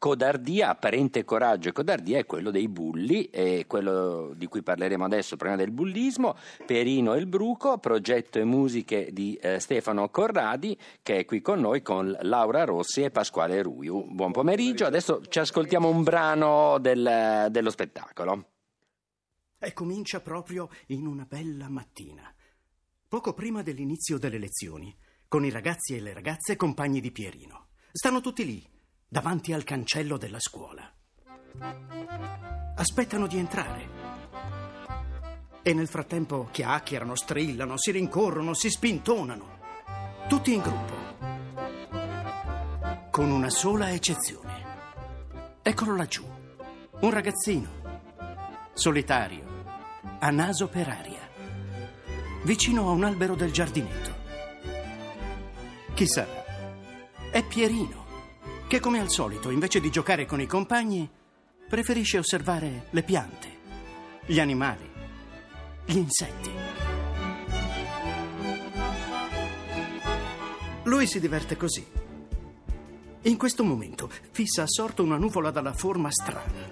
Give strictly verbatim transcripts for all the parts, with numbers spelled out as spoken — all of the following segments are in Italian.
Codardia, apparente coraggio e codardia è quello dei bulli, è quello di cui parleremo adesso, prima del bullismo. Pierino e il Bruco, progetto e musiche di eh, Stefano Corradi, che è qui con noi con Laura Rossi e Pasquale Ruju. Buon pomeriggio, adesso ci ascoltiamo un brano del, dello spettacolo. E comincia proprio in una bella mattina, poco prima dell'inizio delle lezioni, con i ragazzi e le ragazze compagni di Pierino. Stanno tutti lì, davanti al cancello della scuola. Aspettano di entrare. E nel frattempo chiacchierano, strillano, si rincorrono, si spintonano. Tutti in gruppo. Con una sola eccezione. Eccolo laggiù. Un ragazzino. Solitario. A naso per aria. Vicino a un albero del giardinetto. Chi sarà? È Pierino, che come al solito, invece di giocare con i compagni, preferisce osservare le piante, gli animali, gli insetti. Lui si diverte così. In questo momento fissa assorto una nuvola dalla forma strana,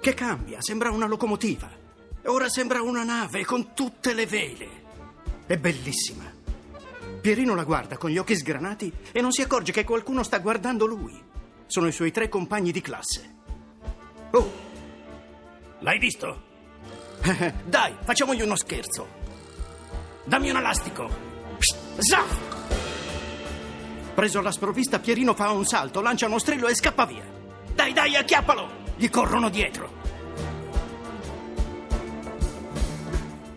che cambia, sembra una locomotiva. Ora sembra una nave con tutte le vele. È bellissima. Pierino la guarda con gli occhi sgranati e non si accorge che qualcuno sta guardando lui. Sono i suoi tre compagni di classe. Oh! L'hai visto? Dai, facciamogli uno scherzo. Dammi un elastico. Psst, zaff! Preso alla sprovvista, Pierino fa un salto, lancia uno strillo e scappa via. Dai, dai, acchiappalo! Gli corrono dietro.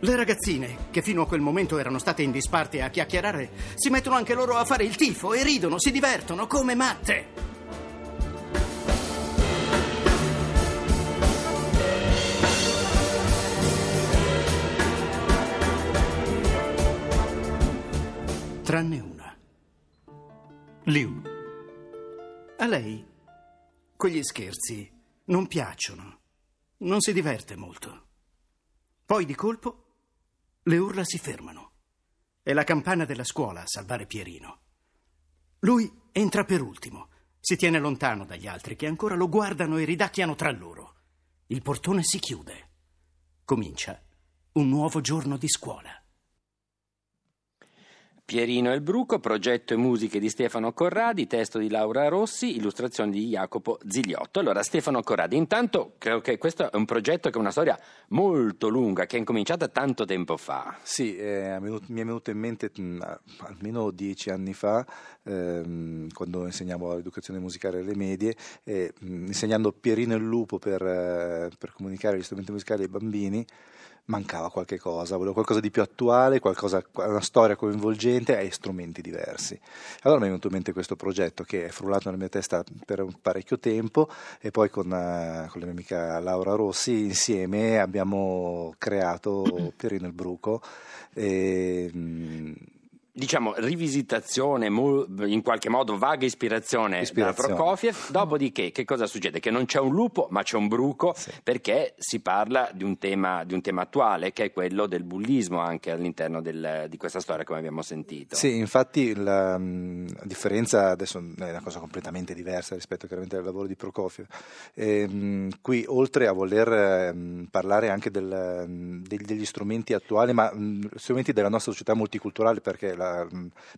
Le ragazzine, che fino a quel momento erano state in disparte a chiacchierare, si mettono anche loro a fare il tifo e ridono, si divertono come matte. Tranne una. Liu. A lei quegli scherzi non piacciono, non si diverte molto. Poi di colpo le urla si fermano. È la campana della scuola a salvare Pierino. Lui entra per ultimo. Si tiene lontano dagli altri che ancora lo guardano e ridacchiano tra loro. Il portone si chiude. Comincia un nuovo giorno di scuola. Pierino e il Bruco, progetto e musiche di Stefano Corradi, testo di Laura Rossi, illustrazioni di Jacopo Ziliotto. Allora, Stefano Corradi, intanto credo che questo è un progetto che ha una storia molto lunga, che è incominciata tanto tempo fa. Sì, eh, mi è venuto in mente mh, almeno dieci anni fa, ehm, quando insegnavo l'educazione musicale alle medie, eh, mh, insegnando Pierino e il Lupo per, eh, per comunicare gli strumenti musicali ai bambini. Mancava qualche cosa, volevo qualcosa di più attuale, qualcosa, una storia coinvolgente e strumenti diversi. Allora mi è venuto in mente questo progetto che è frullato nella mia testa per parecchio tempo e poi con, uh, con la mia amica Laura Rossi insieme abbiamo creato Pierino e il Bruco e... Mh, diciamo rivisitazione, in qualche modo vaga ispirazione, ispirazione da Prokofiev. Dopodiché che cosa succede? Che non c'è un lupo ma c'è un bruco, sì. Perché si parla di un tema di un tema attuale che è quello del bullismo anche all'interno del, di questa storia, come abbiamo sentito. Sì, infatti la, la differenza adesso è una cosa completamente diversa rispetto chiaramente al lavoro di Prokofiev. E, qui oltre a voler parlare anche del, degli strumenti attuali, ma strumenti della nostra società multiculturale, perché la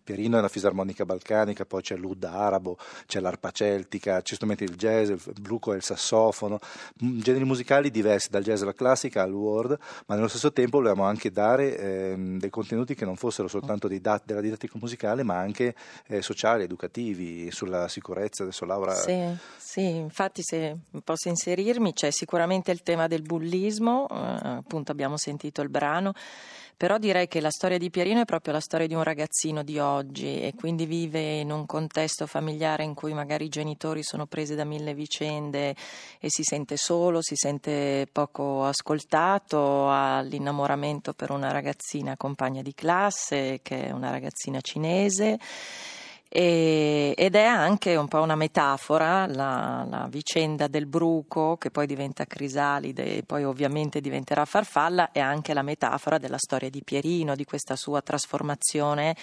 Pierino è la fisarmonica balcanica, poi c'è l'ud arabo, c'è l'arpa celtica, c'è strumenti del jazz, il Bruco è il sassofono, generi musicali diversi dal jazz alla classica al world, ma nello stesso tempo volevamo anche dare eh, dei contenuti che non fossero soltanto dei dat- della didattica musicale, ma anche eh, sociali, educativi, sulla sicurezza. Adesso Laura... Sì, sì, infatti se posso inserirmi c'è sicuramente il tema del bullismo, eh, appunto abbiamo sentito il brano, però direi che la storia di Pierino è proprio la storia di un ragazzino di oggi e quindi vive in un contesto familiare in cui magari i genitori sono presi da mille vicende e si sente solo, si sente poco ascoltato, ha l'innamoramento per una ragazzina compagna di classe che è una ragazzina cinese. e, ed è anche un po' una metafora la, la vicenda del bruco che poi diventa crisalide e poi ovviamente diventerà farfalla, è anche la metafora della storia di Pierino, di questa sua trasformazione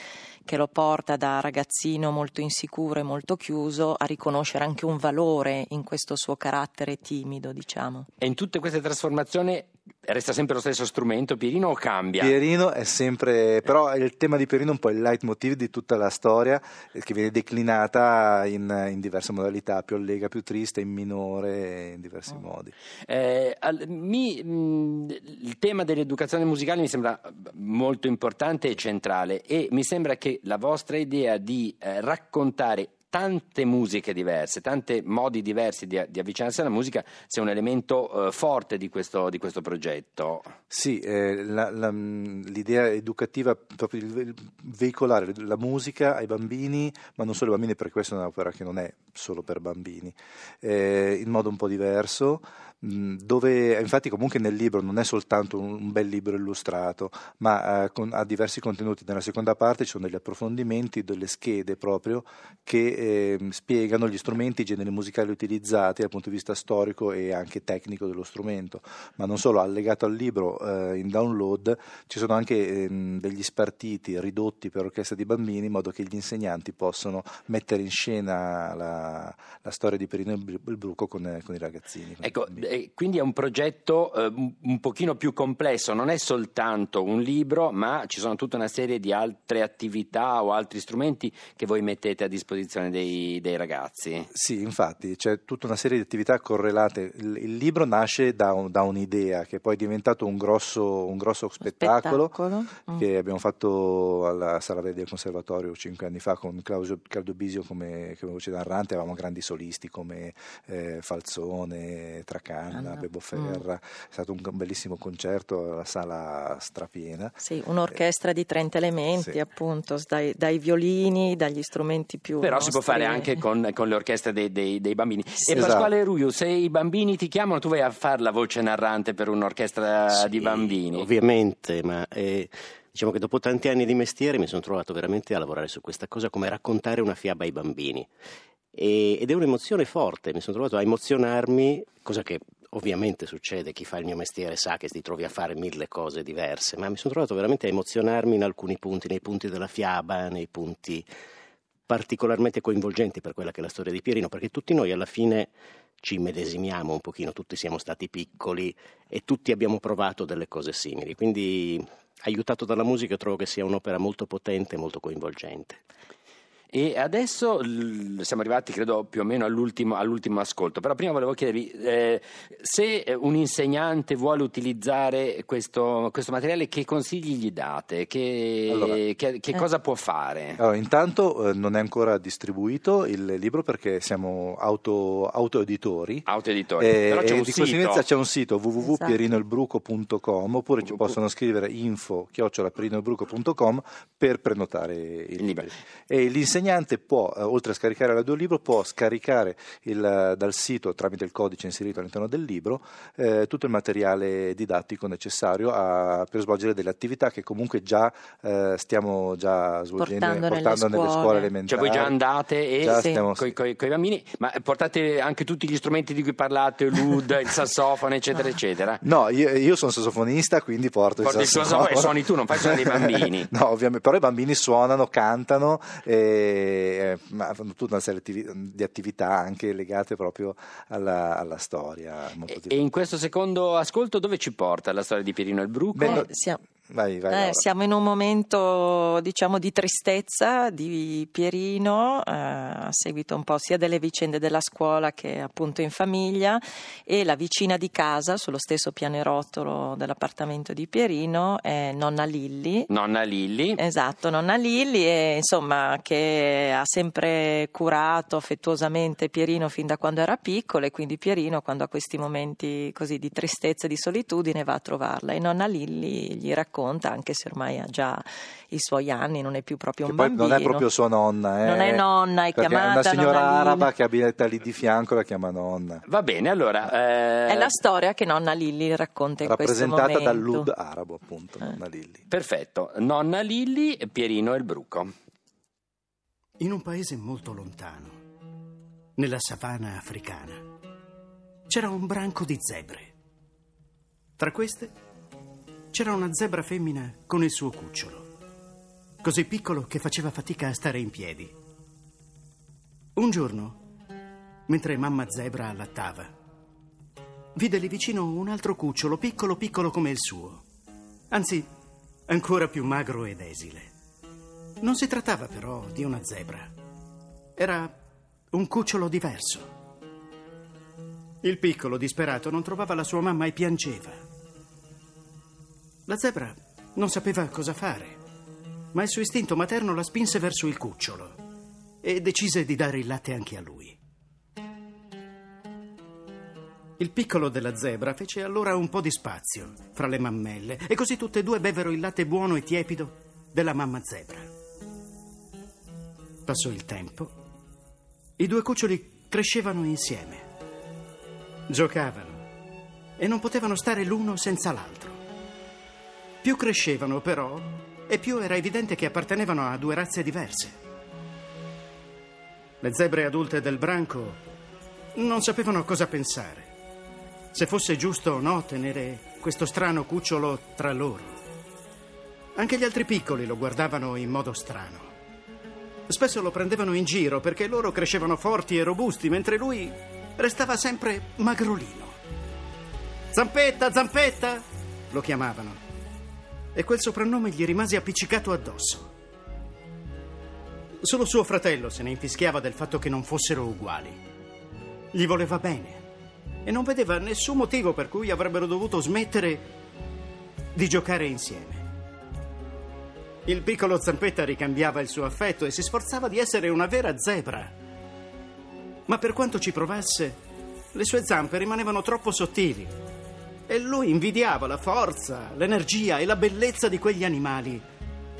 che lo porta da ragazzino molto insicuro e molto chiuso a riconoscere anche un valore in questo suo carattere timido, diciamo. E in tutte queste trasformazioni resta sempre lo stesso strumento Pierino o cambia? Pierino è sempre, però il tema di Pierino è un po' il leitmotiv di tutta la storia, che viene declinata in, in diverse modalità, più allega, più triste, in minore, in diversi oh. modi. Eh, al, mi, mh, il tema dell'educazione musicale mi sembra molto importante e centrale, e mi sembra che la vostra idea di eh, raccontare tante musiche diverse, tanti modi diversi di, di avvicinarsi alla musica sia un elemento eh, forte di questo, di questo progetto. Sì, eh, la, la, l'idea educativa, proprio il veicolare la musica ai bambini, ma non solo ai bambini, perché questa è un'opera che non è solo per bambini, eh, in modo un po' diverso, dove infatti comunque nel libro non è soltanto un bel libro illustrato, ma eh, con, ha diversi contenuti. Nella seconda parte ci sono degli approfondimenti, delle schede proprio che eh, spiegano gli strumenti, i generi musicali utilizzati dal punto di vista storico e anche tecnico dello strumento, ma non solo. Allegato al libro eh, in download ci sono anche eh, degli spartiti ridotti per orchestra di bambini, in modo che gli insegnanti possano mettere in scena la, la storia di Pierino e il Bruco con, con i ragazzini, con ecco i E quindi è un progetto eh, un pochino più complesso, non è soltanto un libro, ma ci sono tutta una serie di altre attività o altri strumenti che voi mettete a disposizione dei, dei ragazzi. Sì, infatti c'è tutta una serie di attività correlate. Il, il libro nasce da, un, da un'idea che poi è diventato un grosso, un grosso spettacolo, spettacolo che mm. abbiamo fatto alla Sala Verde del Conservatorio cinque anni fa con Claudio, Claudio Bisio come, come voce narrante. Avevamo grandi solisti come eh, Falzone, Tracani, Anna Beboferra, mm. è stato un bellissimo concerto, la sala strapiena. Sì, un'orchestra eh, di trenta elementi, sì. appunto, dai, dai violini, dagli strumenti più Però nostri. Si può fare anche con, con le orchestre dei, dei, dei bambini. Sì, e esatto. Pasquale Ruju, se i bambini ti chiamano, tu vai a fare la voce narrante per un'orchestra sì, di bambini. Ovviamente, ma... Eh... Diciamo che dopo tanti anni di mestiere mi sono trovato veramente a lavorare su questa cosa, come raccontare una fiaba ai bambini, e, ed è un'emozione forte, mi sono trovato a emozionarmi, cosa che ovviamente succede, chi fa il mio mestiere sa che ti trovi a fare mille cose diverse, ma mi sono trovato veramente a emozionarmi in alcuni punti, nei punti della fiaba, nei punti particolarmente coinvolgenti per quella che è la storia di Pierino, perché tutti noi alla fine ci medesimiamo un pochino, tutti siamo stati piccoli e tutti abbiamo provato delle cose simili, quindi... aiutato dalla musica trovo che sia un'opera molto potente e molto coinvolgente. E adesso l- siamo arrivati credo più o meno all'ultimo, all'ultimo ascolto, però prima volevo chiedervi eh, se un insegnante vuole utilizzare questo, questo materiale, che consigli gli date, che, allora, che, che eh. cosa può fare? Allora, intanto eh, non è ancora distribuito il libro perché siamo auto, autoeditori, autoeditori. Eh, però c'è un di sito. Conseguenza c'è un sito w w w punto pierino el bruco punto com oppure ci possono scrivere info chiocciola pierino el bruco punto com per prenotare il libro. E l'insegnante L'insegnante può, oltre a scaricare l'audiolibro, può scaricare il, dal sito, tramite il codice inserito all'interno del libro, eh, tutto il materiale didattico necessario a, per svolgere delle attività che comunque già eh, stiamo già svolgendo, portando, portando nelle, nelle scuole elementari. Cioè voi già andate e già sì. stiamo, coi, coi, coi bambini, ma portate anche tutti gli strumenti di cui parlate, l'ud, il sassofono, eccetera, eccetera. No, io, io sono sassofonista, quindi porto Porti il sassofono. Il sassofono e suoni tu, non fai suonare i bambini. No, ovviamente, però i bambini suonano, cantano e ma fanno tutta una serie di attività anche legate proprio alla, alla storia. Molto e in questo secondo ascolto dove ci porta la storia di Pierino e il Bruco? Beh, no, siamo... Vai, vai, eh, siamo in un momento, diciamo, di tristezza di Pierino, eh, a seguito un po' sia delle vicende della scuola che appunto in famiglia, e la vicina di casa sullo stesso pianerottolo dell'appartamento di Pierino è nonna Lilli. Nonna Lilli. Esatto, nonna Lilli, e, insomma, che ha sempre curato affettuosamente Pierino fin da quando era piccolo, e quindi Pierino, quando ha questi momenti così di tristezza e di solitudine, va a trovarla, e nonna Lilli gli racconta, anche se ormai ha già i suoi anni, non è più proprio un bambino. Non è proprio sua nonna, eh? Non è nonna, è perché chiamata. È una signora araba che abita lì di fianco, la chiama nonna. Va bene, allora. Eh... È la storia che nonna Lilli racconta in questo momento. Rappresentata dall'ud arabo, appunto, eh. nonna Lilli. Perfetto, nonna Lilli, Pierino e il Bruco. in un paese molto lontano, nella savana africana, c'era un branco di zebre. Tra queste c'era una zebra femmina con il suo cucciolo, così piccolo che faceva fatica a stare in piedi. Un giorno, mentre mamma zebra allattava, vide lì vicino un altro cucciolo, piccolo piccolo come il suo, anzi ancora più magro ed esile. Non si trattava però di una zebra, era un cucciolo diverso. Il piccolo, disperato, non trovava la sua mamma e piangeva. La zebra non sapeva cosa fare, ma il suo istinto materno la spinse verso il cucciolo e decise di dare il latte anche a lui. Il piccolo della zebra fece allora un po' di spazio fra le mammelle e così tutte e due bevvero il latte buono e tiepido della mamma zebra. Passò il tempo, i due cuccioli crescevano insieme, giocavano e non potevano stare l'uno senza l'altro. Più crescevano però e più era evidente che appartenevano a due razze diverse. Le zebre adulte del branco non sapevano cosa pensare, se fosse giusto o no tenere questo strano cucciolo tra loro. Anche gli altri piccoli lo guardavano in modo strano. Spesso lo prendevano in giro perché loro crescevano forti e robusti, mentre lui restava sempre magrolino. «Zampetta, zampetta!» lo chiamavano, e quel soprannome gli rimase appiccicato addosso. Solo suo fratello se ne infischiava del fatto che non fossero uguali. Gli voleva bene e non vedeva nessun motivo per cui avrebbero dovuto smettere di giocare insieme. Il piccolo Zampetta ricambiava il suo affetto e si sforzava di essere una vera zebra. Ma per quanto ci provasse, le sue zampe rimanevano troppo sottili e lui invidiava la forza, l'energia e la bellezza di quegli animali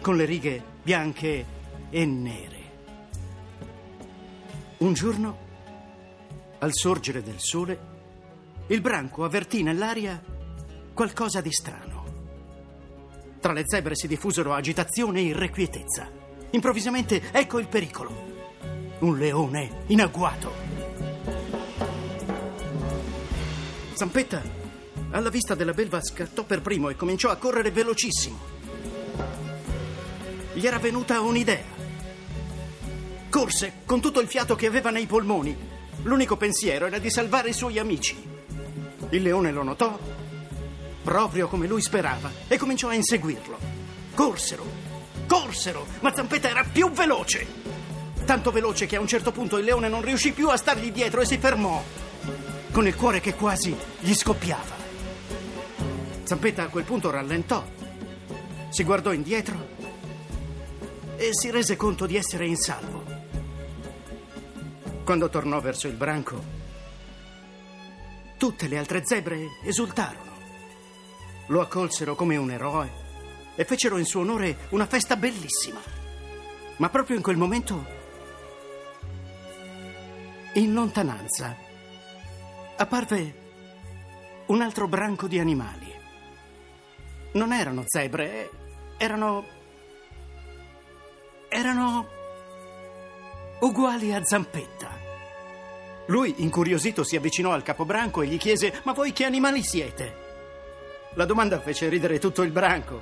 con le righe bianche e nere. Un giorno, al sorgere del sole, il branco avvertì nell'aria qualcosa di strano. Tra le zebre si diffusero agitazione e irrequietezza. Improvvisamente, ecco il pericolo. Un leone in agguato. Zampetta, alla vista della belva, scattò per primo e cominciò a correre velocissimo. Gli era venuta un'idea. Corse con tutto il fiato che aveva nei polmoni. L'unico pensiero era di salvare i suoi amici. Il leone lo notò, proprio come lui sperava, e cominciò a inseguirlo. Corsero, corsero, ma Zampetta era più veloce. Tanto veloce che a un certo punto il leone non riuscì più a stargli dietro e si fermò, con il cuore che quasi gli scoppiava. Zampetta a quel punto rallentò, si guardò indietro e si rese conto di essere in salvo. Quando tornò verso il branco, tutte le altre zebre esultarono. Lo accolsero come un eroe e fecero in suo onore una festa bellissima. Ma proprio in quel momento, in lontananza, apparve un altro branco di animali. Non erano zebre, erano... erano uguali a Zampetta. Lui, incuriosito, si avvicinò al capobranco e gli chiese: «Ma voi che animali siete?» La domanda fece ridere tutto il branco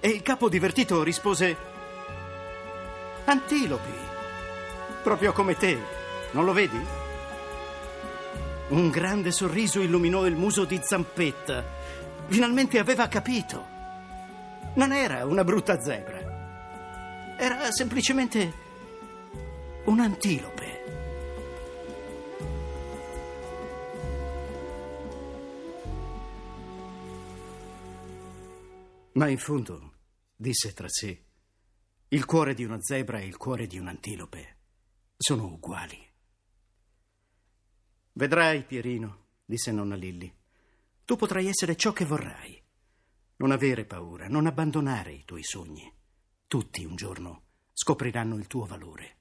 e il capo divertito rispose: «Antilopi, proprio come te, non lo vedi?» Un grande sorriso illuminò il muso di Zampetta. Finalmente aveva capito. Non era una brutta zebra, era semplicemente un'antilope. Ma in fondo, disse tra sé, il cuore di una zebra e il cuore di un'antilope sono uguali. «Vedrai, Pierino», disse nonna Lilli, «tu potrai essere ciò che vorrai. Non avere paura, non abbandonare i tuoi sogni. Tutti un giorno scopriranno il tuo valore».